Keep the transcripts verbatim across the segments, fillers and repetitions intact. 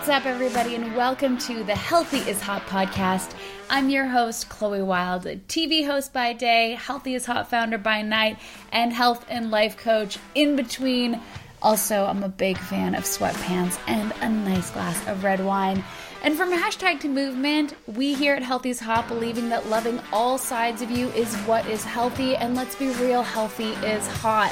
What's up, everybody, and welcome to the Healthy is Hot podcast. I'm your host, Chloe Wild, T V host by day, Healthy is Hot founder by night, and health and life coach in between. Also, I'm a big fan of sweatpants and a nice glass of red wine. And from hashtag to movement, we here at Healthy is Hot believing that loving all sides of you is what is healthy, and let's be real, healthy is hot.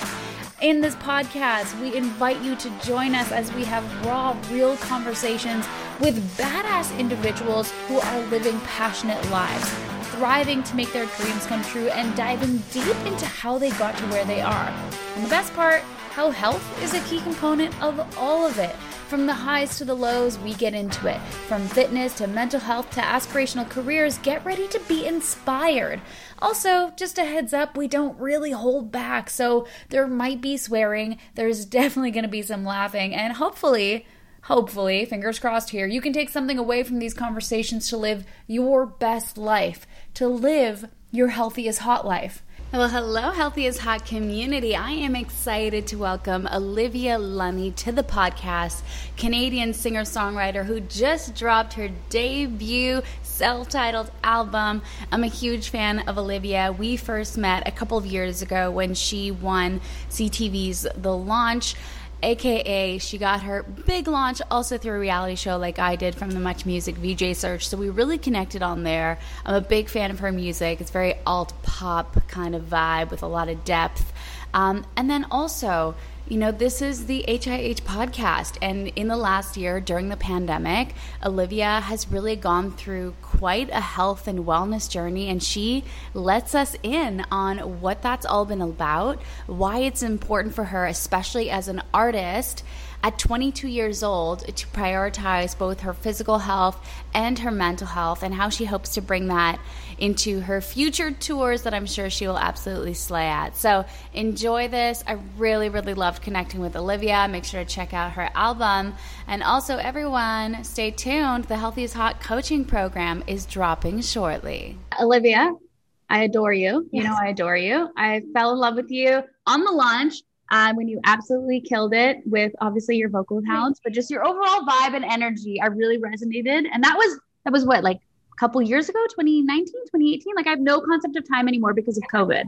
In this podcast, we invite you to join us as we have raw, real conversations with badass individuals who are living passionate lives, thriving to make their dreams come true, and diving deep into how they got to where they are. And the best part, how health is a key component of all of it. From the highs to the lows, we get into it. From fitness to mental health to aspirational careers, get ready to be inspired. Also, just a heads up, we don't really hold back, so there might be swearing, there's definitely going to be some laughing, and hopefully, hopefully, fingers crossed here, you can take something away from these conversations to live your best life, to live your Healthy is Hot life. Well, hello, Healthy is Hot community. I am excited to welcome Olivia Lunny to the podcast, Canadian singer-songwriter who just dropped her debut self-titled album. I'm a huge fan of Olivia. We first met a couple of years ago when she won C T V's The Launch, A K A she got her big launch also through a reality show like I did from the Much Music V J Search. So we really connected on there. I'm a big fan of her music. It's very alt-pop kind of vibe with a lot of depth. Um, and then also, you know, this is the H I H podcast. And in the last year during the pandemic, Olivia has really gone through quite a health and wellness journey. And she lets us in on what that's all been about, why it's important for her, especially as an artist, at twenty-two years old, to prioritize both her physical health and her mental health, and how she hopes to bring that into her future tours that I'm sure she will absolutely slay at. So enjoy this. I really, really loved connecting with Olivia. Make sure to check out her album. And also, everyone, stay tuned. The Healthy is Hot coaching program is dropping shortly. Olivia, I adore you. Yes. You know I adore you. I fell in love with you on the launch. Um, when you absolutely killed it with obviously your vocal talents, but just your overall vibe and energy, I really resonated. And that was, that was what, like a couple years ago, twenty nineteen, twenty eighteen, like I have no concept of time anymore because of COVID.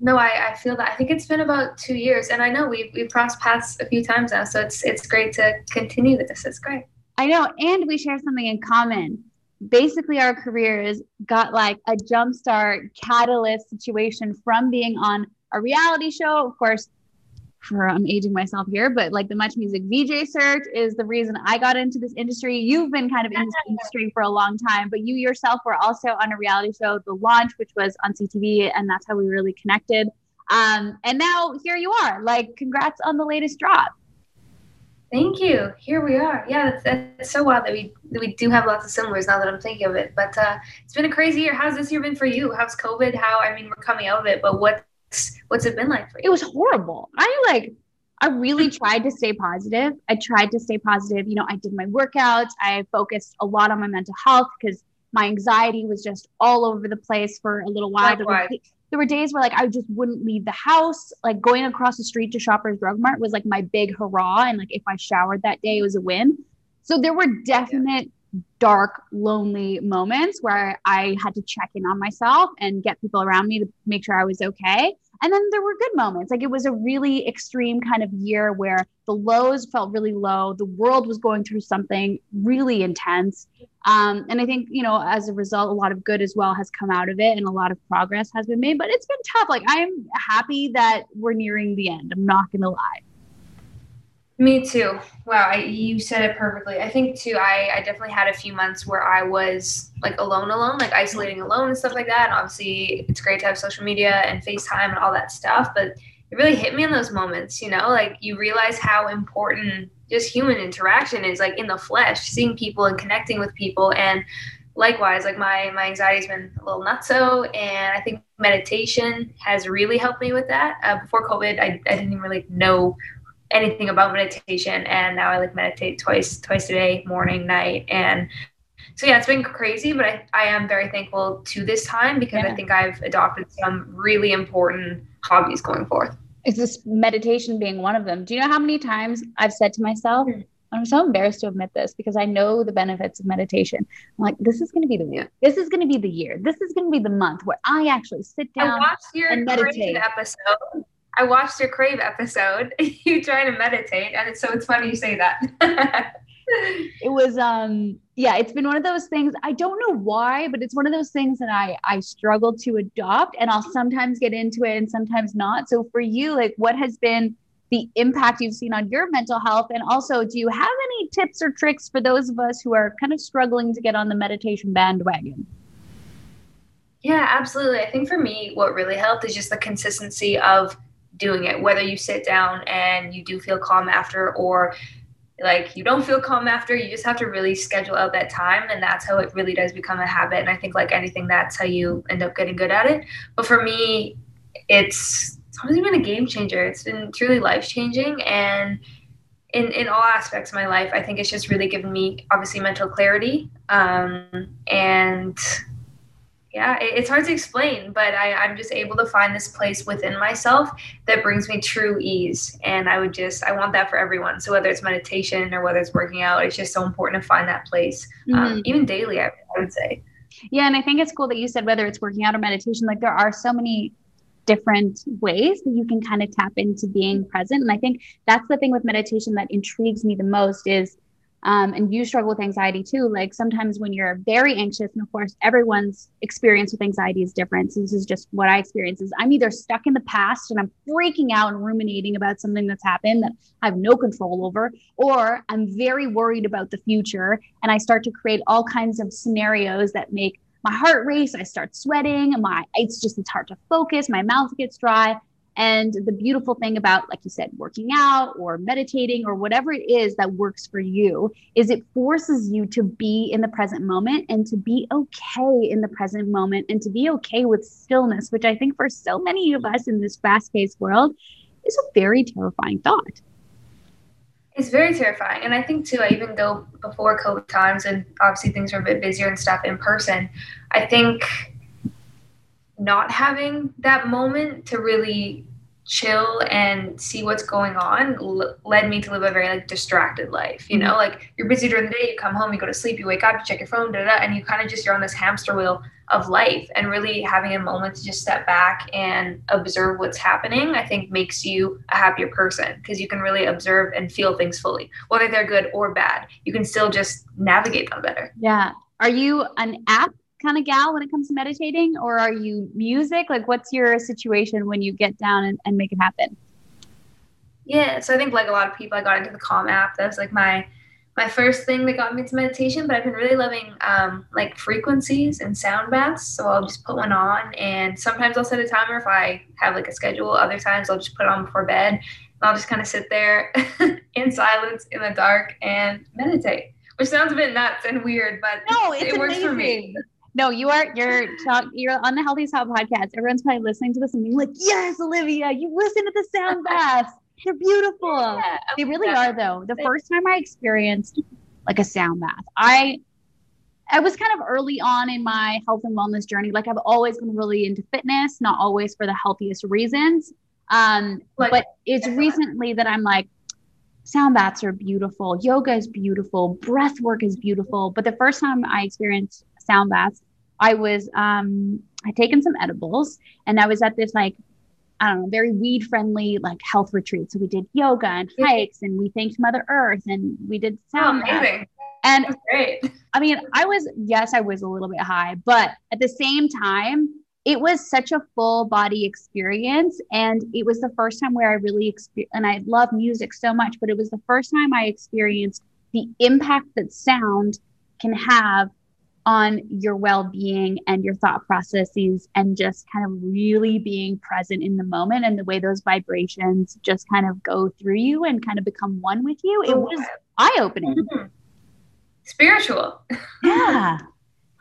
No, I, I feel that. I think it's been about two years and I know we've, we've crossed paths a few times now. So it's, it's great to continue this. It's great. I know. And we share something in common. Basically our careers got like a jumpstart catalyst situation from being on a reality show, of course, for, I'm aging myself here, but like the Much Music V J Search is the reason I got into this industry. You've been kind of in this industry for a long time, but you yourself were also on a reality show, The Launch, which was on C T V, and that's how we really connected. Um, and now here you are, like, congrats on the latest drop. Thank you. Here we are. Yeah, that's, that's so wild that we that we do have lots of similars now that I'm thinking of it, but uh, it's been a crazy year. How's this year been for you? How's COVID? How, I mean, we're coming out of it, but what what's it been like for you? It was horrible. I like, I really tried to stay positive. I tried to stay positive. You know, I did my workouts. I focused a lot on my mental health because my anxiety was just all over the place for a little while. There were, there were days where like, I just wouldn't leave the house. Like going across the street to Shoppers Drug Mart was like my big hurrah. And like, if I showered that day, it was a win. So there were definite yeah. dark, lonely moments where I had to check in on myself and get people around me to make sure I was okay. And then there were good moments. Like it was a really extreme kind of year where the lows felt really low. The world was going through something really intense. Um, and I think, you know, as a result, a lot of good as well has come out of it and a lot of progress has been made, but it's been tough. Like I'm happy that we're nearing the end. I'm not going to lie. Me too. Wow. I, you said it perfectly. I think too, I, I definitely had a few months where I was like alone, alone, like isolating alone and stuff like that. And obviously it's great to have social media and FaceTime and all that stuff, but it really hit me in those moments, you know, like you realize how important just human interaction is, like in the flesh, seeing people and connecting with people. And likewise, like my, my anxiety has been a little nutso, and I think meditation has really helped me with that. Uh, before COVID, I, I didn't even really know anything about meditation, and now I like meditate twice twice a day, morning, night. And so yeah, it's been crazy, but I, I am very thankful to this time because yeah. I think I've adopted some really important hobbies going forth. Is this meditation being one of them? Do you know how many times I've said to myself, And I'm so embarrassed to admit this because I know the benefits of meditation. I'm like, this is going to be the year. This is going to be the year. This is going to be the month where I actually sit down I watched your and meditate. Episode. I watched your Crave episode. You try to meditate. And it's, so it's funny you say that. It was, um, yeah, it's been one of those things. I don't know why, but it's one of those things that I, I struggle to adopt, and I'll sometimes get into it and sometimes not. So for you, like, what has been the impact you've seen on your mental health? And also, do you have any tips or tricks for those of us who are kind of struggling to get on the meditation bandwagon? Yeah, absolutely. I think for me, what really helped is just the consistency of doing it, whether you sit down and you do feel calm after, or like you don't feel calm after. You just have to really schedule out that time, and that's how it really does become a habit. And I think, like anything, that's how you end up getting good at it. But for me, it's it's honestly been a game changer. It's been truly life changing, and in, in all aspects of my life, I think it's just really given me, obviously, mental clarity. Um, and yeah, it, it's hard to explain, but I, I'm just able to find this place within myself that brings me true ease. And I would just, I want that for everyone. So whether it's meditation or whether it's working out, it's just so important to find that place, um, mm-hmm. even daily, I, I would say. Yeah. And I think it's cool that you said whether it's working out or meditation, like there are so many different ways that you can kind of tap into being present. And I think that's the thing with meditation that intrigues me the most is, um, and you struggle with anxiety too. Like sometimes when you're very anxious, and of course everyone's experience with anxiety is different. So this is just what I experience is I'm either stuck in the past and I'm freaking out and ruminating about something that's happened that I have no control over, or I'm very worried about the future. And I start to create all kinds of scenarios that make my heart race. I start sweating. My, it's just, it's hard to focus. My mouth gets dry. And the beautiful thing about, like you said, working out or meditating or whatever it is that works for you is it forces you to be in the present moment and to be okay in the present moment and to be okay with stillness, which I think for so many of us in this fast-paced world is a very terrifying thought. It's very terrifying. And I think too, I even though before COVID times and obviously things were a bit busier and stuff in person, I think not having that moment to really chill and see what's going on l- led me to live a very like distracted life. You know, like you're busy during the day, you come home, you go to sleep, you wake up, you check your phone, da da, and you kind of just, you're on this hamster wheel of life. And really having a moment to just step back and observe what's happening, I think makes you a happier person, because you can really observe and feel things fully, whether they're good or bad. You can still just navigate them better. Yeah. Are you an app kind of gal when it comes to meditating, or are you music? Like what's your situation when you get down and, and make it happen? Yeah. So I think like a lot of people, I got into the Calm app. That was like my, my first thing that got me into meditation, but I've been really loving um, like frequencies and sound baths. So I'll just put one on, and sometimes I'll set a timer if I have like a schedule. Other times I'll just put it on before bed, and I'll just kind of sit there in silence in the dark and meditate, which sounds a bit nuts and weird, but no, it's it works amazing. For me. No, you are, you're you're on the Healthy is Hot podcast. Everyone's probably listening to this and being like, yes, Olivia, you listen to the sound baths. They're beautiful. Yeah, they really are though. The first time I experienced like a sound bath, I, I was kind of early on in my health and wellness journey. Like I've always been really into fitness, not always for the healthiest reasons. Um, like, but it's yeah. recently that I'm like, sound baths are beautiful. Yoga is beautiful. Breath work is beautiful. But the first time I experienced sound baths, I was, um, I'd taken some edibles, and I was at this, like, I don't know, very weed friendly, like health retreat. So we did yoga and hikes, and we thanked Mother Earth, and we did sound baths. Amazing. And that's great. I mean, I was, yes, I was a little bit high, but at the same time, it was such a full body experience. And it was the first time where I really, exper- and I love music so much, but it was the first time I experienced the impact that sound can have on your well-being and your thought processes, and just kind of really being present in the moment and the way those vibrations just kind of go through you and kind of become one with you. It was eye-opening. Mm-hmm. Spiritual. Yeah.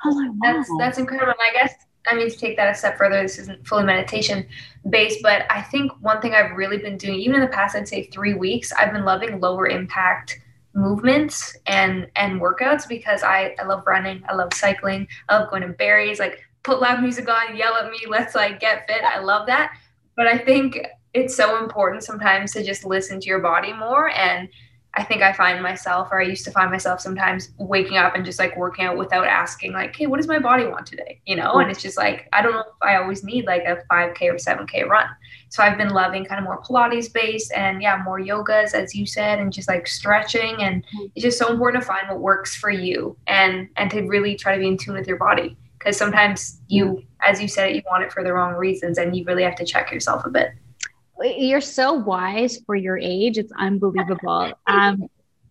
Oh my God. That's, that's incredible. And I guess, I mean, to take that a step further, this isn't fully meditation based, but I think one thing I've really been doing, even in the past, I'd say three weeks, I've been loving lower impact movements and and workouts, because I, I love running, I love cycling, I love going to berries, like put loud music on, yell at me, let's like get fit. I love that. But I think it's so important sometimes to just listen to your body more and I think I find myself, or I used to find myself sometimes waking up and just like working out without asking, like, hey, what does my body want today? You know? And it's just like, I don't know if I always need like a five K or seven K run. So I've been loving kind of more Pilates based and yeah, more yogas, as you said, and just like stretching. And it's just so important to find what works for you and, and to really try to be in tune with your body. Cause sometimes you, as you said, you want it for the wrong reasons and you really have to check yourself a bit. You're so wise for your age. It's unbelievable. Um,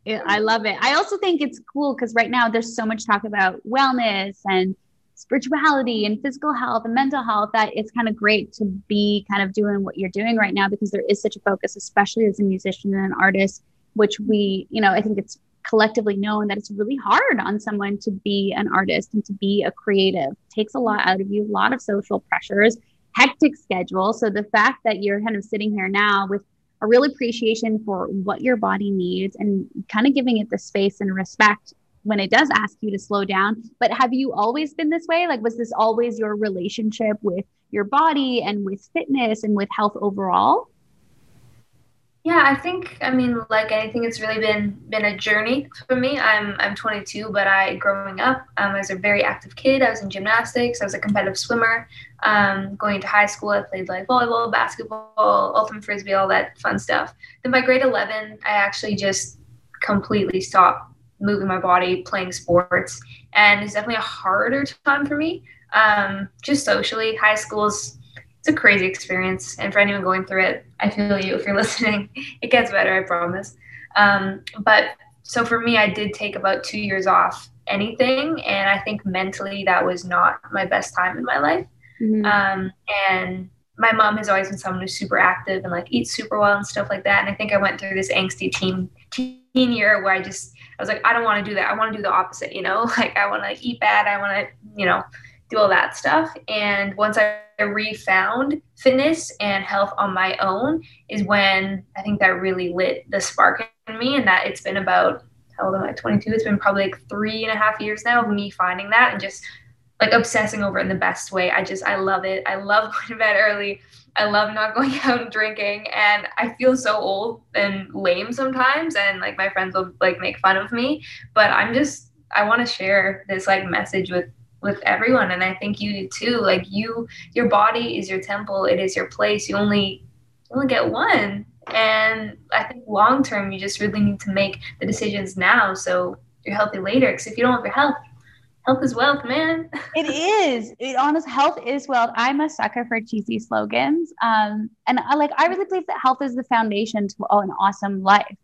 it, I love it. I also think it's cool because right now there's so much talk about wellness and spirituality and physical health and mental health that it's kind of great to be kind of doing what you're doing right now because there is such a focus, especially as a musician and an artist, which we, you know, I think it's collectively known that it's really hard on someone to be an artist and to be a creative. It takes a lot out of you, a lot of social pressures, hectic schedule. So the fact that you're kind of sitting here now with a real appreciation for what your body needs and kind of giving it the space and respect when it does ask you to slow down. But have you always been this way? Like, was this always your relationship with your body and with fitness and with health overall? Yeah, I think, I mean, like anything, it's really been been a journey for me. I'm I'm twenty-two, but I, growing up, um, I was a very active kid. I was in gymnastics. I was a competitive swimmer. Um, going into high school, I played like volleyball, basketball, ultimate frisbee, all that fun stuff. Then by grade eleven, I actually just completely stopped moving my body, playing sports, and it's definitely a harder time for me. Um, just socially, high school's it's a crazy experience. And for anyone going through it, I feel you. If you're listening, it gets better, I promise. Um, but so for me, I did take about two years off anything. And I think mentally that was not my best time in my life. Mm-hmm. Um, and my mom has always been someone who's super active and like eats super well and stuff like that. And I think I went through this angsty teen, teen year where I just, I was like, I don't want to do that. I want to do the opposite, you know, like I want to eat bad. I want to, you know, do all that stuff. And once I refound fitness and health on my own is when I think that really lit the spark in me. And that it's been about, how old am I, twenty-two? It's been probably like three and a half years now of me finding that and just like obsessing over it in the best way. I just, I love it. I love going to bed early. I love not going out and drinking. And I feel so old and lame sometimes. And like my friends will like make fun of me, but I'm just, I want to share this like message with with everyone. And I think you do too. Like you, your body is your temple. It is your place. You only, you only get one. And I think long-term, you just really need to make the decisions now. So you're healthy later. Cause if you don't have your health, health is wealth, man. It is. It honest health is wealth. I'm a sucker for cheesy slogans. Um, and I like, I really believe that health is the foundation to oh, an awesome life.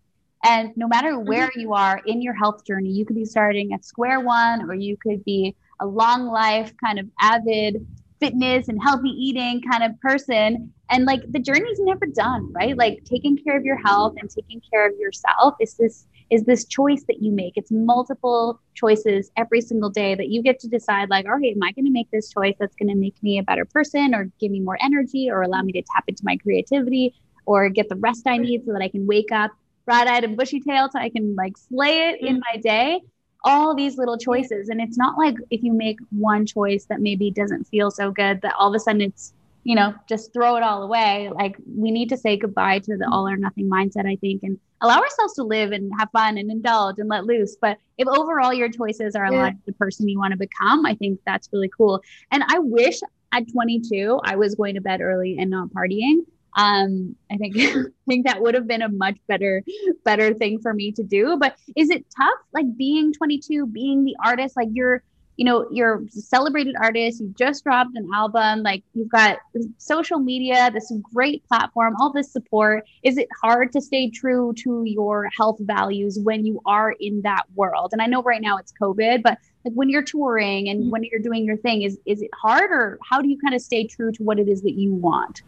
And no matter where mm-hmm. you are in your health journey, you could be starting at square one, or you could be a long life kind of avid fitness and healthy eating kind of person. And like the journey's never done, right? Like taking care of your health and taking care of yourself is this, is this choice that you make. It's multiple choices every single day that you get to decide like, all right, am I going to make this choice that's going to make me a better person or give me more energy or allow me to tap into my creativity or get the rest I need so that I can wake up bright-eyed and bushy-tailed so I can like slay it in my day. All these little choices. And it's not like if you make one choice that maybe doesn't feel so good that all of a sudden it's, you know, just throw it all away. Like we need to say goodbye to the all or nothing mindset, I think, and allow ourselves to live and have fun and indulge and let loose. But if overall your choices are aligned yeah. with the person you want to become, I think that's really cool. And I wish at twenty-two, I was going to bed early and not partying. Um, I think, I think that would have been a much better, better thing for me to do. But is it tough? Like being twenty-two, being the artist, like you're, you know, you're a celebrated artist. You just dropped an album. Like you've got social media, this great platform, all this support. Is it hard to stay true to your health values when you are in that world? And I know right now it's COVID, but like when you're touring and mm-hmm. when you're doing your thing, is, is it hard, or how do you kind of stay true to what it is that you want?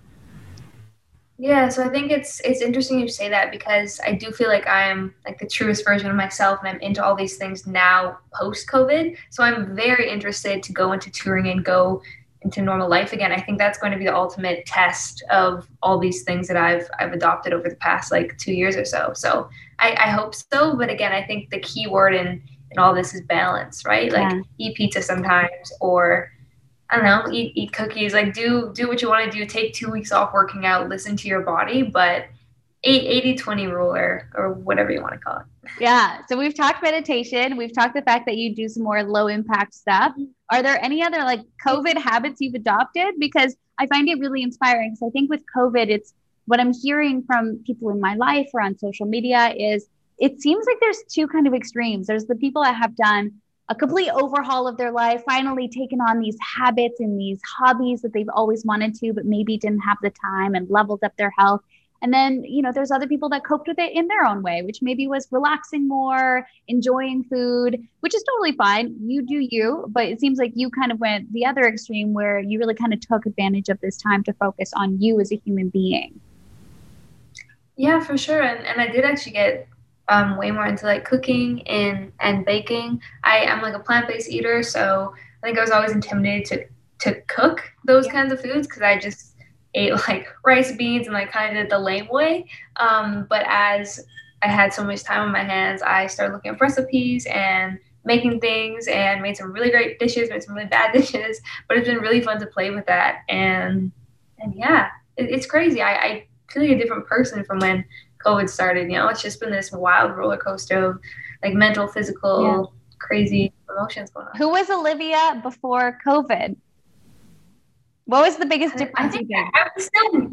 Yeah, so I think it's it's interesting you say that, because I do feel like I'm like the truest version of myself, and I'm into all these things now post-COVID. So I'm very interested to go into touring and go into normal life again. I think that's going to be the ultimate test of all these things that I've I've adopted over the past like two years or so. So I, I hope so. But again, I think the key word in, in all this is balance, right? Yeah. Like eat pizza sometimes, or I don't know, eat, eat cookies, like do, do what you want to do, take two weeks off working out, listen to your body, but eighty twenty ruler or whatever you want to call it. Yeah. So we've talked meditation. We've talked the fact that you do some more low impact stuff. Are there any other like COVID habits you've adopted? Because I find it really inspiring. So I think with COVID, it's what I'm hearing from people in my life or on social media is it seems like there's two kind of extremes. There's the people that have done a complete overhaul of their life, finally taken on these habits and these hobbies that they've always wanted to, but maybe didn't have the time and leveled up their health. And then, you know, there's other people that coped with it in their own way, which maybe was relaxing more, enjoying food, which is totally fine. You do you, but it seems like you kind of went the other extreme where you really kind of took advantage of this time to focus on you as a human being. Yeah, for sure. And, and I did actually get um, way more into like cooking and, and baking. I am like a plant-based eater. So I think I was always intimidated to, to cook those yeah. kinds of foods because I just ate like rice, beans, and like kind of the lame way. Um, but as I had so much time on my hands, I started looking up recipes and making things and made some really great dishes, made some really bad dishes, but it's been really fun to play with that. And, and yeah, it, it's crazy. I, I feel like a different person from when COVID started, you know, it's just been this wild roller coaster of like mental, physical, yeah. crazy emotions going on. Who was Olivia before COVID? What was the biggest difference? I think I was still,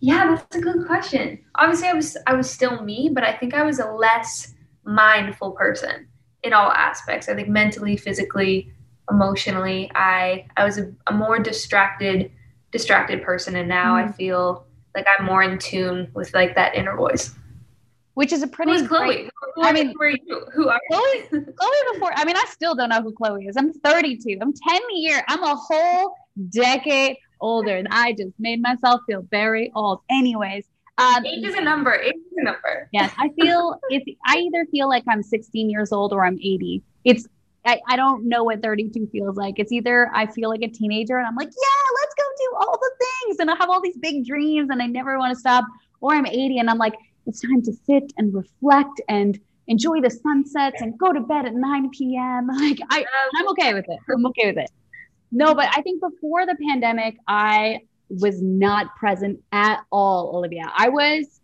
yeah, that's a good question. Obviously, I was I was still me, but I think I was a less mindful person in all aspects. I think mentally, physically, emotionally, I I was a, a more distracted distracted person, and now mm-hmm. I feel like I'm more in tune with like that inner voice. Which is a pretty. Who's Chloe? Great, who, I mean, who are you? Who are you? Chloe, Chloe before. I mean, I still don't know who Chloe is. I'm thirty-two. I'm ten years. I'm a whole decade older, and I just made myself feel very old. Anyways, um, age is a number. Age is a number. Yes, I feel it's. I either feel like I'm sixteen years old or I'm eighty. It's. I, I don't know what thirty-two feels like. It's either I feel like a teenager, and I'm like, yeah, let's go do all the things, and I have all these big dreams, and I never want to stop. Or I'm eighty, and I'm like, it's time to sit and reflect and enjoy the sunsets and go to bed at nine p.m. Like I, I'm okay with it. I'm okay with it. No, but I think before the pandemic, I was not present at all, Olivia. I was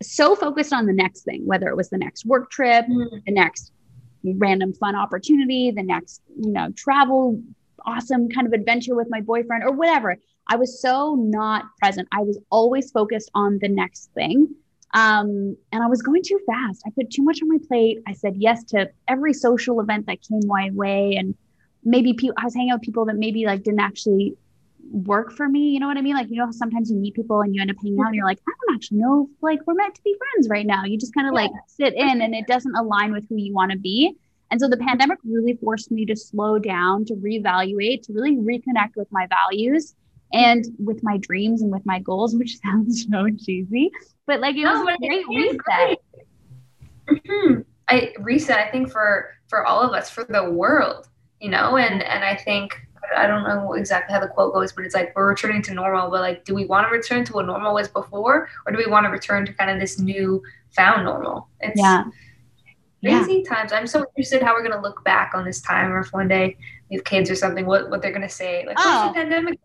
so focused on the next thing, whether it was the next work trip, mm. the next random fun opportunity, the next, you know, travel, awesome kind of adventure with my boyfriend or whatever. I was so not present. I was always focused on the next thing. Um, and I was going too fast. I put too much on my plate. I said yes to every social event that came my way. And maybe people, I was hanging out with people that maybe like didn't actually work for me. You know what I mean? Like, you know, sometimes you meet people and you end up hanging out and you're like, I don't actually know, like we're meant to be friends right now. You just kind of yeah. like sit in and it doesn't align with who you want to be. And so the pandemic really forced me to slow down, to reevaluate, to really reconnect with my values and with my dreams and with my goals, which sounds so cheesy, but like, it no, was a great reset. Great. Mm-hmm. I reset, I think for, for all of us, for the world. You know, and, and I think, I don't know exactly how the quote goes, but it's like, we're returning to normal, but like, do we want to return to what normal was before? Or do we want to return to kind of this new found normal? It's yeah. crazy yeah. times. I'm so interested how we're going to look back on this time, or if one day we have kids or something, what, what they're going to say. Like, oh. what's the pandemic?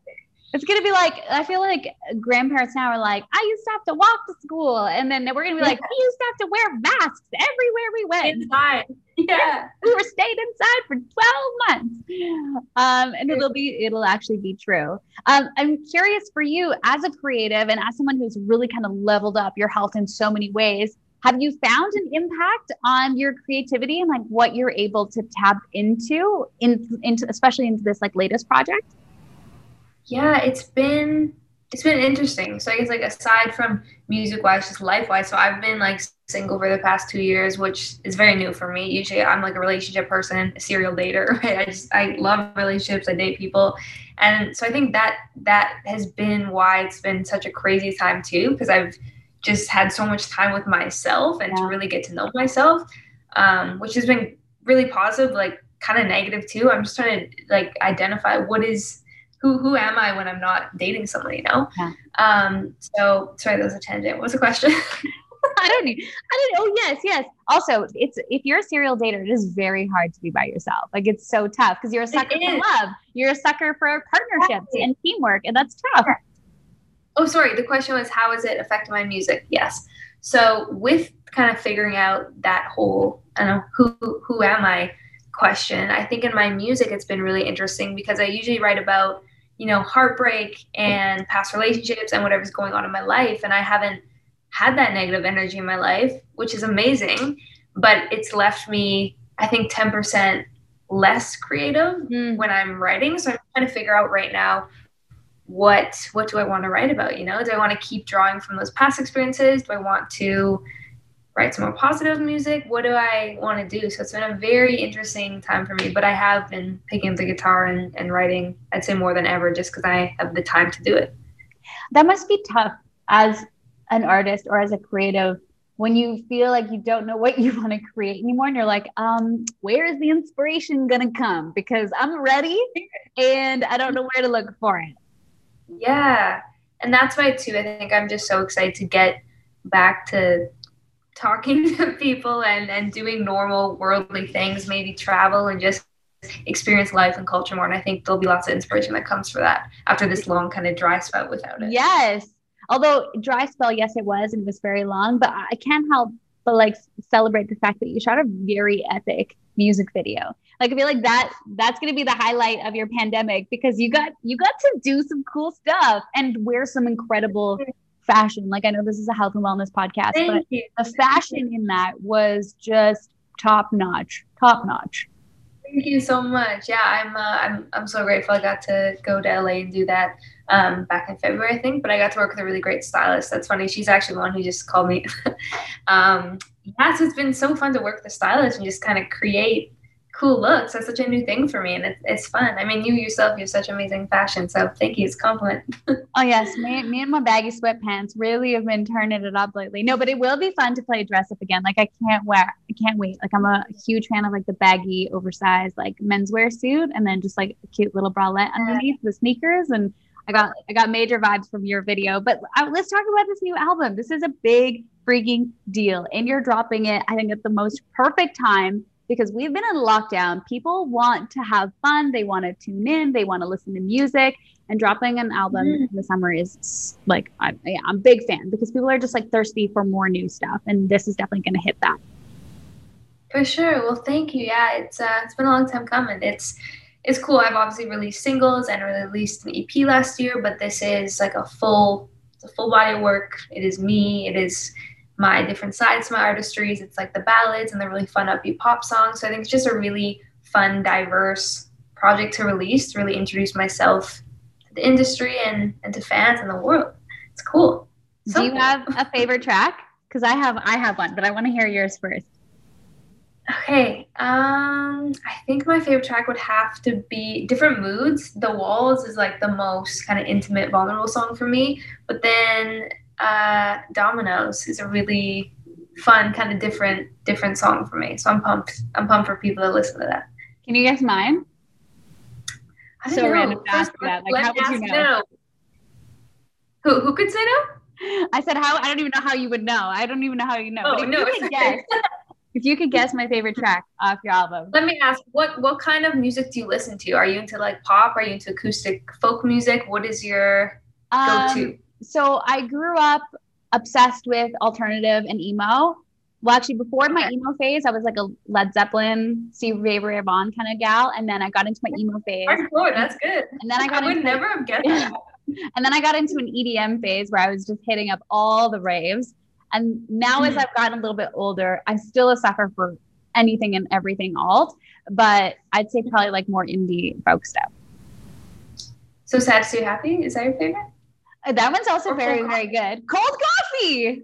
It's going to be like, I feel like grandparents now are like, I used to have to walk to school. And then we're going to be like, we used to have to wear masks everywhere we went. Inside. Yeah. We were stayed inside for twelve months. Um, and it'll be, it'll actually be true. Um, I'm curious for you as a creative and as someone who's really kind of leveled up your health in so many ways, have you found an impact on your creativity and like what you're able to tap into, in, into especially into this like latest project? Yeah, it's been it's been interesting. So I guess like aside from music wise, just life wise. So I've been like single for the past two years, which is very new for me. Usually I'm like a relationship person, a serial dater, right? I just I love relationships, I date people. And so I think that that has been why it's been such a crazy time too, because I've just had so much time with myself and yeah. to really get to know myself, um, which has been really positive, like kind of negative too. I'm just trying to like identify what is Who who am I when I'm not dating someone, you know? Yeah. Um, so, sorry, that was a tangent. What was the question? I don't know. I don't know. Oh, yes, yes. Also, it's if you're a serial dater, it is very hard to be by yourself. Like, it's so tough because you're a sucker for love. You're a sucker for partnerships and teamwork, and that's tough. Yeah. Oh, sorry. The question was, how has it affected my music? Yes. So with kind of figuring out that whole, I don't know, who, who am I question, I think in my music, it's been really interesting because I usually write about, you know, heartbreak and past relationships and whatever's going on in my life. And I haven't had that negative energy in my life, which is amazing, but it's left me, I think, ten percent less creative mm. when I'm writing. So I'm trying to figure out right now, what, what do I want to write about? You know, do I want to keep drawing from those past experiences? Do I want to write some more positive music? What do I want to do? So it's been a very interesting time for me, but I have been picking up the guitar and, and writing, I'd say more than ever, just because I have the time to do it. That must be tough as an artist or as a creative when you feel like you don't know what you want to create anymore and you're like, um, where is the inspiration going to come? Because I'm ready and I don't know where to look for it. Yeah. And that's why too, I think I'm just so excited to get back to talking to people and, and doing normal worldly things, maybe travel and just experience life and culture more. And I think there'll be lots of inspiration that comes for that after this long kind of dry spell without it. Yes. Although dry spell, yes, it was, and it was very long, but I can't help but like celebrate the fact that you shot a very epic music video. Like, I feel like that that's going to be the highlight of your pandemic because you got, you got to do some cool stuff and wear some incredible fashion. Like, I know this is a health and wellness podcast, Thank but you. the fashion in that was just top notch, top notch. Thank you so much. Yeah, I'm, uh, I'm, I'm so grateful. I got to go to L A and do that um, back in February, I think, but I got to work with a really great stylist. That's funny. She's actually the one who just called me. um, yeah, so it's been so fun to work with the stylist and just kind of create cool looks. That's such a new thing for me. And it, it's fun. I mean, you yourself, you have such amazing fashion. So thank you. It's a compliment. Oh yes. Me, me and my baggy sweatpants really have been turning it up lately. No, but it will be fun to play dress up again. Like I can't wear, I can't wait. Like I'm a huge fan of like the baggy oversized, like menswear suit. And then just like a cute little bralette underneath the sneakers. And I got, I got major vibes from your video, but I, let's talk about this new album. This is a big freaking deal and you're dropping it, I think, at the most perfect time. Because we've been in lockdown, people want to have fun. They want to tune in. They want to listen to music. And dropping an album mm. in the summer is like, I'm, yeah, I'm a big fan because people are just like thirsty for more new stuff. And this is definitely going to hit that. For sure. Well, thank you. Yeah, it's uh, it's been a long time coming. It's it's cool. I've obviously released singles and released an E P last year, but this is like a full, it's a full body of work. It is me. It is my different sides to my artistries. It's like the ballads and the really fun upbeat pop songs. So I think it's just a really fun, diverse project to release, to really introduce myself to the industry and, and to fans and the world. It's cool. So do you cool. have a favorite track? Because I have I have one, but I want to hear yours first. Okay. Um, I think my favorite track would have to be Different Moods. The Walls is like the most kind of intimate, vulnerable song for me. But then uh Dominoes is a really fun kind of different different song for me, so I'm pumped I'm pumped for people to listen to that. Can you guess mine? I don't so know. Random to ask that, like, how would you know? No. who who could say no? I said how I don't even know how you would know I don't even know how you know oh, but if, no, you could guess, if you could guess my favorite track off your album. Let me ask, what what kind of music do you listen to? Are you into like pop? Are you into acoustic folk music? What is your um, go-to? So I grew up obsessed with alternative and emo. Well, actually, before my emo phase, I was like a Led Zeppelin, Stevie Ray Vaughan kind of gal. And then I got into my emo phase. Hardcore, that's good. And then I got I would into, never have guessed that. And then I got into an E D M phase where I was just hitting up all the raves. And now mm-hmm. as I've gotten a little bit older, I'm still a sucker for anything and everything alt. But I'd say probably like more indie folk stuff. So Sad to be Happy, is that your favorite? That one's also very, very good. Cold Coffee.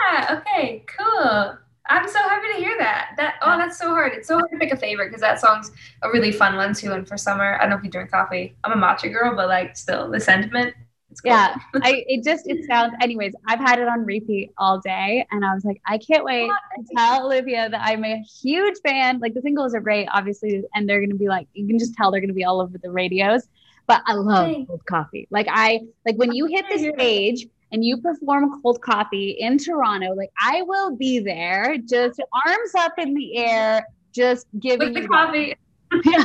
Yeah. Okay, cool. I'm so happy to hear that. That Oh, that's so hard. It's so hard to pick a favorite because that song's a really fun one too. And for summer, I don't know if you drink coffee. I'm a matcha girl, but like still the sentiment. It's cool. Yeah. I, it just, it sounds, anyways, I've had it on repeat all day. And I was like, I can't wait to tell Olivia that I'm a huge fan. Like the singles are great, obviously. And they're going to be like, you can just tell they're going to be all over the radios. But I love Cold Coffee. Like I, like when you hit the stage and you perform Cold Coffee in Toronto, like I will be there, just arms up in the air, just giving with the you coffee. Yeah.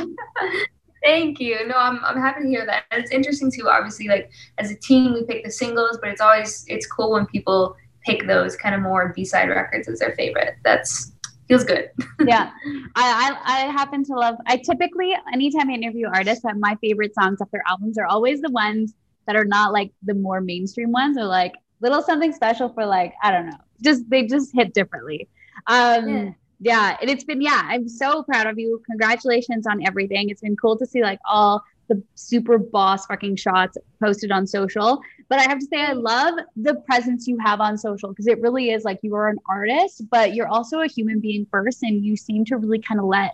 Thank you. No, I'm I'm happy to hear that. And it's interesting too, obviously, like as a team we pick the singles, but it's always it's cool when people pick those kind of more B-side records as their favorite. That's feels good. Yeah. I, I I happen to love I typically anytime I interview artists, my favorite songs off their albums are always the ones that are not like the more mainstream ones, or like little something special for like, I don't know, just they just hit differently. Um yeah. Yeah, and it's been, yeah, I'm so proud of you. Congratulations on everything. It's been cool to see like all the super boss fucking shots posted on social. But I have to say, I love the presence you have on social, because it really is like you are an artist, but you're also a human being first. And you seem to really kind of let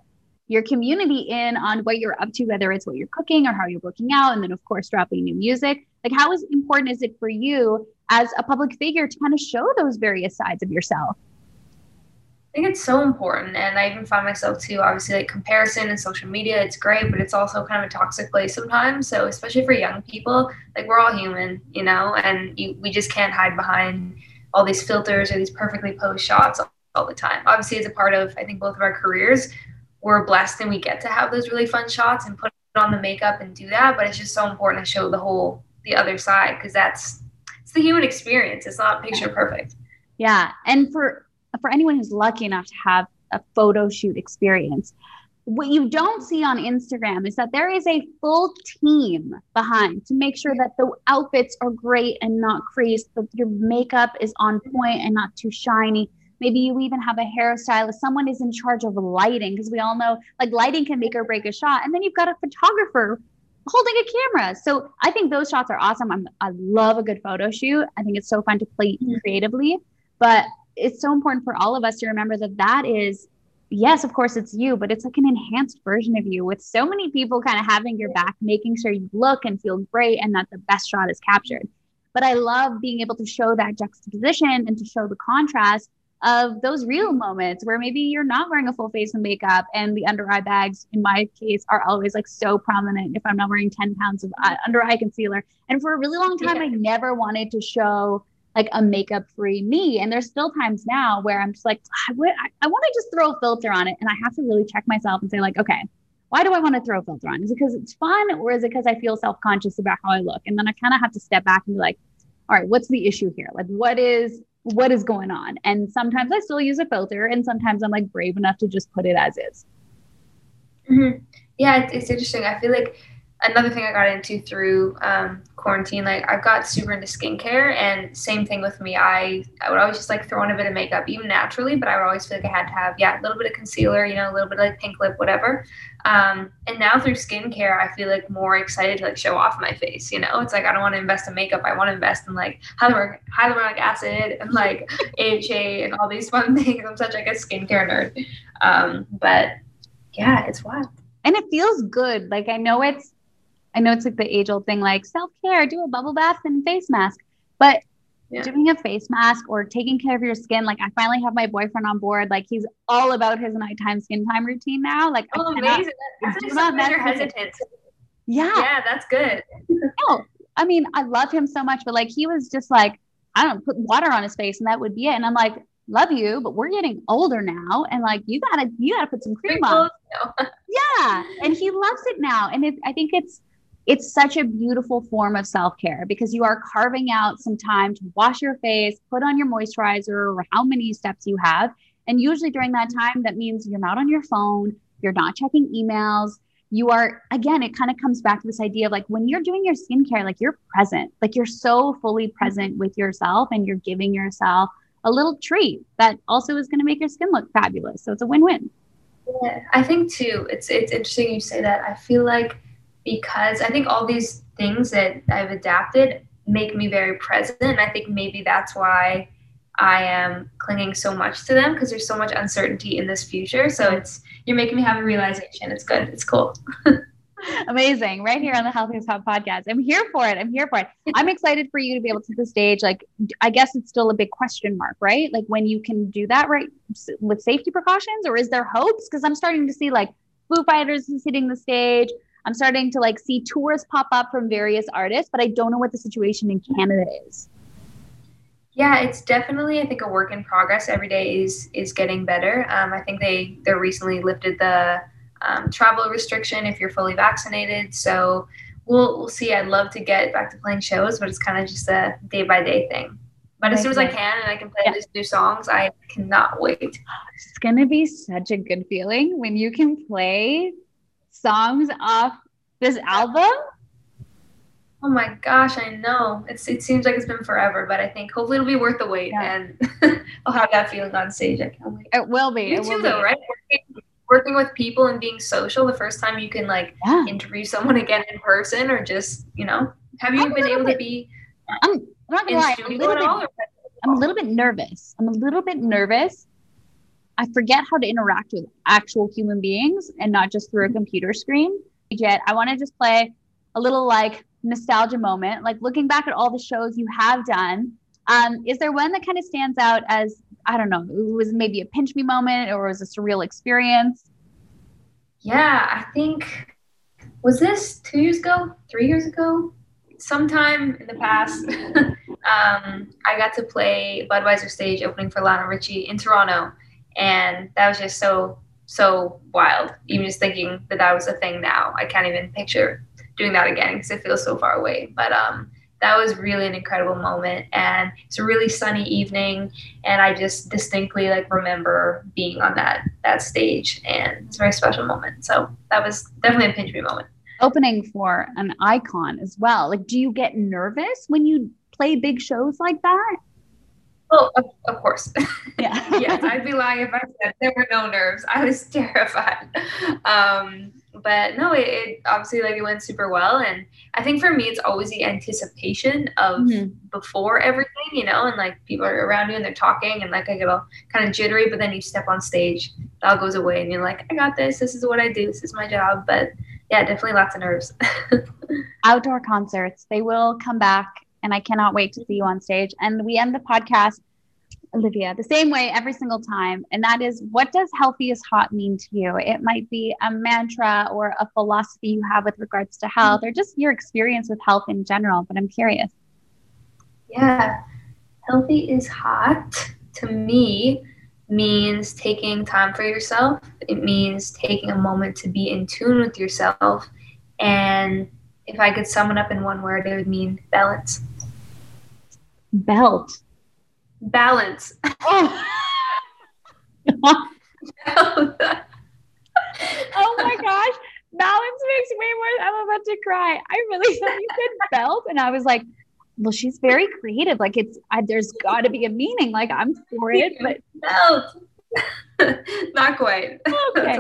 your community in on what you're up to, whether it's what you're cooking or how you're working out. And then, of course, dropping new music. Like, how is, important is it for you as a public figure to kind of show those various sides of yourself? I think it's so important, and I even find myself too, obviously, like comparison and social media, it's great, but it's also kind of a toxic place sometimes. So especially for young people, like we're all human, you know, and you, we just can't hide behind all these filters or these perfectly posed shots all, all the time. Obviously, it's a part of, I think, both of our careers. We're blessed and we get to have those really fun shots and put on the makeup and do that, but it's just so important to show the whole, the other side, because that's, it's the human experience. It's not picture perfect. Yeah, and for... for anyone who's lucky enough to have a photo shoot experience, what you don't see on Instagram is that there is a full team behind to make sure that the outfits are great and not creased, that your makeup is on point and not too shiny. Maybe you even have a hairstylist. Someone is in charge of lighting, because we all know like lighting can make or break a shot. And then you've got a photographer holding a camera. So I think those shots are awesome. I'm, I love a good photo shoot. I think it's so fun to play creatively, but it's so important for all of us to remember that that is, yes, of course it's you, but it's like an enhanced version of you with so many people kind of having your back, making sure you look and feel great and that the best shot is captured. But I love being able to show that juxtaposition and to show the contrast of those real moments where maybe you're not wearing a full face of makeup and the under eye bags, in my case, are always like so prominent. If I'm not wearing ten pounds of under eye concealer. And for a really long time, yeah. I never wanted to show like a makeup free me. And there's still times now where I'm just like, I, w- I want to just throw a filter on it. And I have to really check myself and say like, okay, why do I want to throw a filter on? Is it because it's fun? Or is it because I feel self-conscious about how I look? And then I kind of have to step back and be like, all right, what's the issue here? Like what is, what is going on? And sometimes I still use a filter, and sometimes I'm like brave enough to just put it as is. Mm-hmm. Yeah. It's, it's interesting. I feel like another thing I got into through um, quarantine, like I've got super into skincare, and same thing with me. I, I would always just like throw on a bit of makeup, even naturally, but I would always feel like I had to have, yeah, a little bit of concealer, you know, a little bit of like pink lip, whatever. Um, and now through skincare, I feel like more excited to like show off my face, you know, it's like, I don't want to invest in makeup. I want to invest in like hyaluronic, hyaluronic acid and like A H A and all these fun things. I'm such like a skincare nerd. Um, but yeah, it's wild. And it feels good. Like I know it's, I know it's like the age old thing, like self-care, do a bubble bath and face mask, but yeah. Doing a face mask or taking care of your skin. Like I finally have my boyfriend on board. Like he's all about his nighttime skin time routine now. Like, oh, cannot, amazing. That's like something that you're hesitant. Yeah. Yeah. That's good. No, I mean, I love him so much, but like, he was just like, I don't put water on his face and that would be it. And I'm like, love you, but we're getting older now. And like, you gotta, you gotta put some cream on. Yeah. And he loves it now. And it, I think it's, It's such a beautiful form of self-care, because you are carving out some time to wash your face, put on your moisturizer, or how many steps you have. And usually during that time, that means you're not on your phone, you're not checking emails. You are, again, it kind of comes back to this idea of like when you're doing your skincare, like you're present, like you're so fully present with yourself, and you're giving yourself a little treat that also is going to make your skin look fabulous. So it's a win-win. Yeah, I think too, it's, it's interesting you say that. I feel like because I think all these things that I've adapted make me very present. And I think maybe that's why I am clinging so much to them, because there's so much uncertainty in this future. So it's, you're making me have a realization. It's good. It's cool. Amazing. Right here on the Healthy is Hot podcast. I'm here for it. I'm here for it. I'm excited for you to be able to hit the stage. Like, I guess it's still a big question mark, right? Like when you can do that, right? With safety precautions, or is there hopes? Because I'm starting to see like Foo Fighters is hitting the stage. I'm starting to like see tours pop up from various artists, but I don't know what the situation in Canada is. Yeah, it's definitely, I think, a work in progress. Every day is is getting better. Um, I think they, they recently lifted the um, travel restriction if you're fully vaccinated. So we'll we'll see. I'd love to get back to playing shows, but it's kind of just a day by day thing. But as soon as I can and I can play yeah. these new songs, I cannot wait. It's going to be such a good feeling when you can play songs off this album. Oh my gosh, I know. It's, it seems like it's been forever, but I think hopefully it'll be worth the wait, yeah. and I'll have that feeling on stage. I can't wait. It will be. You it too, will though, be. Right? Working, working with people and being social, the first time you can, like, yeah. interview someone again in person, or just, you know, have you I'm been able bit, to be I'm, I'm not gonna lie, I'm a little bit, all, I'm a little bit nervous. I'm a little bit nervous. I forget how to interact with actual human beings and not just through a computer screen. Yet I want to just play a little, like, nostalgia moment, like looking back at all the shows you have done. Um, is there one that kind of stands out as, I don't know, it was maybe a pinch me moment or was a surreal experience? Yeah, I think, was this two years ago, three years ago? Sometime in the past, um, I got to play Budweiser Stage opening for Lana Ritchie in Toronto. And that was just so, so wild. Even just thinking that that was a thing now, I can't even picture doing that again because it feels so far away. But um, that was really an incredible moment, and it's a really sunny evening, and I just distinctly, like, remember being on that that stage, and it's a very special moment. So that was definitely a pinch me moment. Opening for an icon as well. Like, do you get nervous when you play big shows like that? Well, of, of course. Yeah. Yeah, I'd be lying if I said there were no nerves. I was terrified. Um, but no, it, it obviously, like, it went super well. And I think for me, it's always the anticipation of mm-hmm. before everything, you know, and, like, people are around you and they're talking, and, like, I get all kind of jittery, but then you step on stage, it all goes away, and you're like, I got this. This is what I do. This is my job. But yeah, definitely lots of nerves. Outdoor concerts, they will come back. And I cannot wait to see you on stage. And we end the podcast, Olivia, the same way every single time. And that is, what does healthy is hot mean to you? It might be a mantra or a philosophy you have with regards to health, or just your experience with health in general. But I'm curious. Yeah. Healthy is hot to me means taking time for yourself. It means taking a moment to be in tune with yourself. And if I could sum it up in one word, it would mean balance. Belt. Balance. Oh. Oh my gosh. Balance makes me more, I'm about to cry. I really thought you said belt. And I was like, well, she's very creative. Like, it's, I, there's got to be a meaning. Like, I'm for it, but. Belt. Not quite. Okay.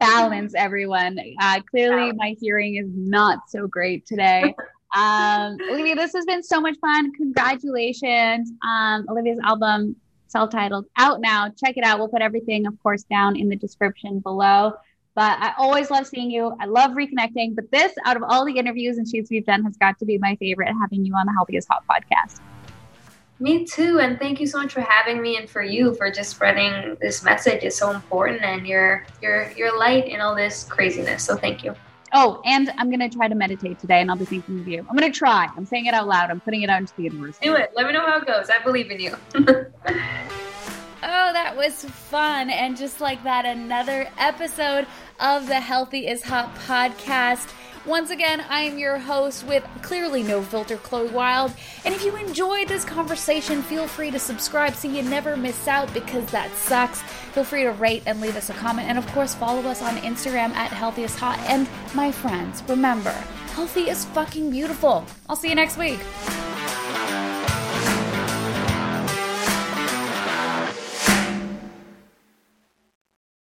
Balance, everyone. Uh, clearly, my hearing is not so great today. Um, Olivia, this has been so much fun. Congratulations. Um, Olivia's album, self-titled, out now. Check it out. We'll put everything, of course, down in the description below. But I always love seeing you. I love reconnecting. But this, out of all the interviews and shoots we've done, has got to be my favorite, having you on the Healthy is Hot podcast. Me too. And thank you so much for having me, and for you for just spreading this message. It's so important, and you're, you're, you're light in all this craziness. So thank you. Oh, and I'm going to try to meditate today, and I'll be thinking of you. I'm going to try. I'm saying it out loud. I'm putting it out into the universe. Do it. Let me know how it goes. I believe in you. Oh, that was fun. And just like that, another episode of the Healthy is Hot podcast. Once again, I am your host with clearly no filter, Chloe Wild. And if you enjoyed this conversation, feel free to subscribe so you never miss out, because that sucks. Feel free to rate and leave us a comment. And of course, follow us on Instagram at Healthy is Hot. And my friends, remember, healthy is fucking beautiful. I'll see you next week.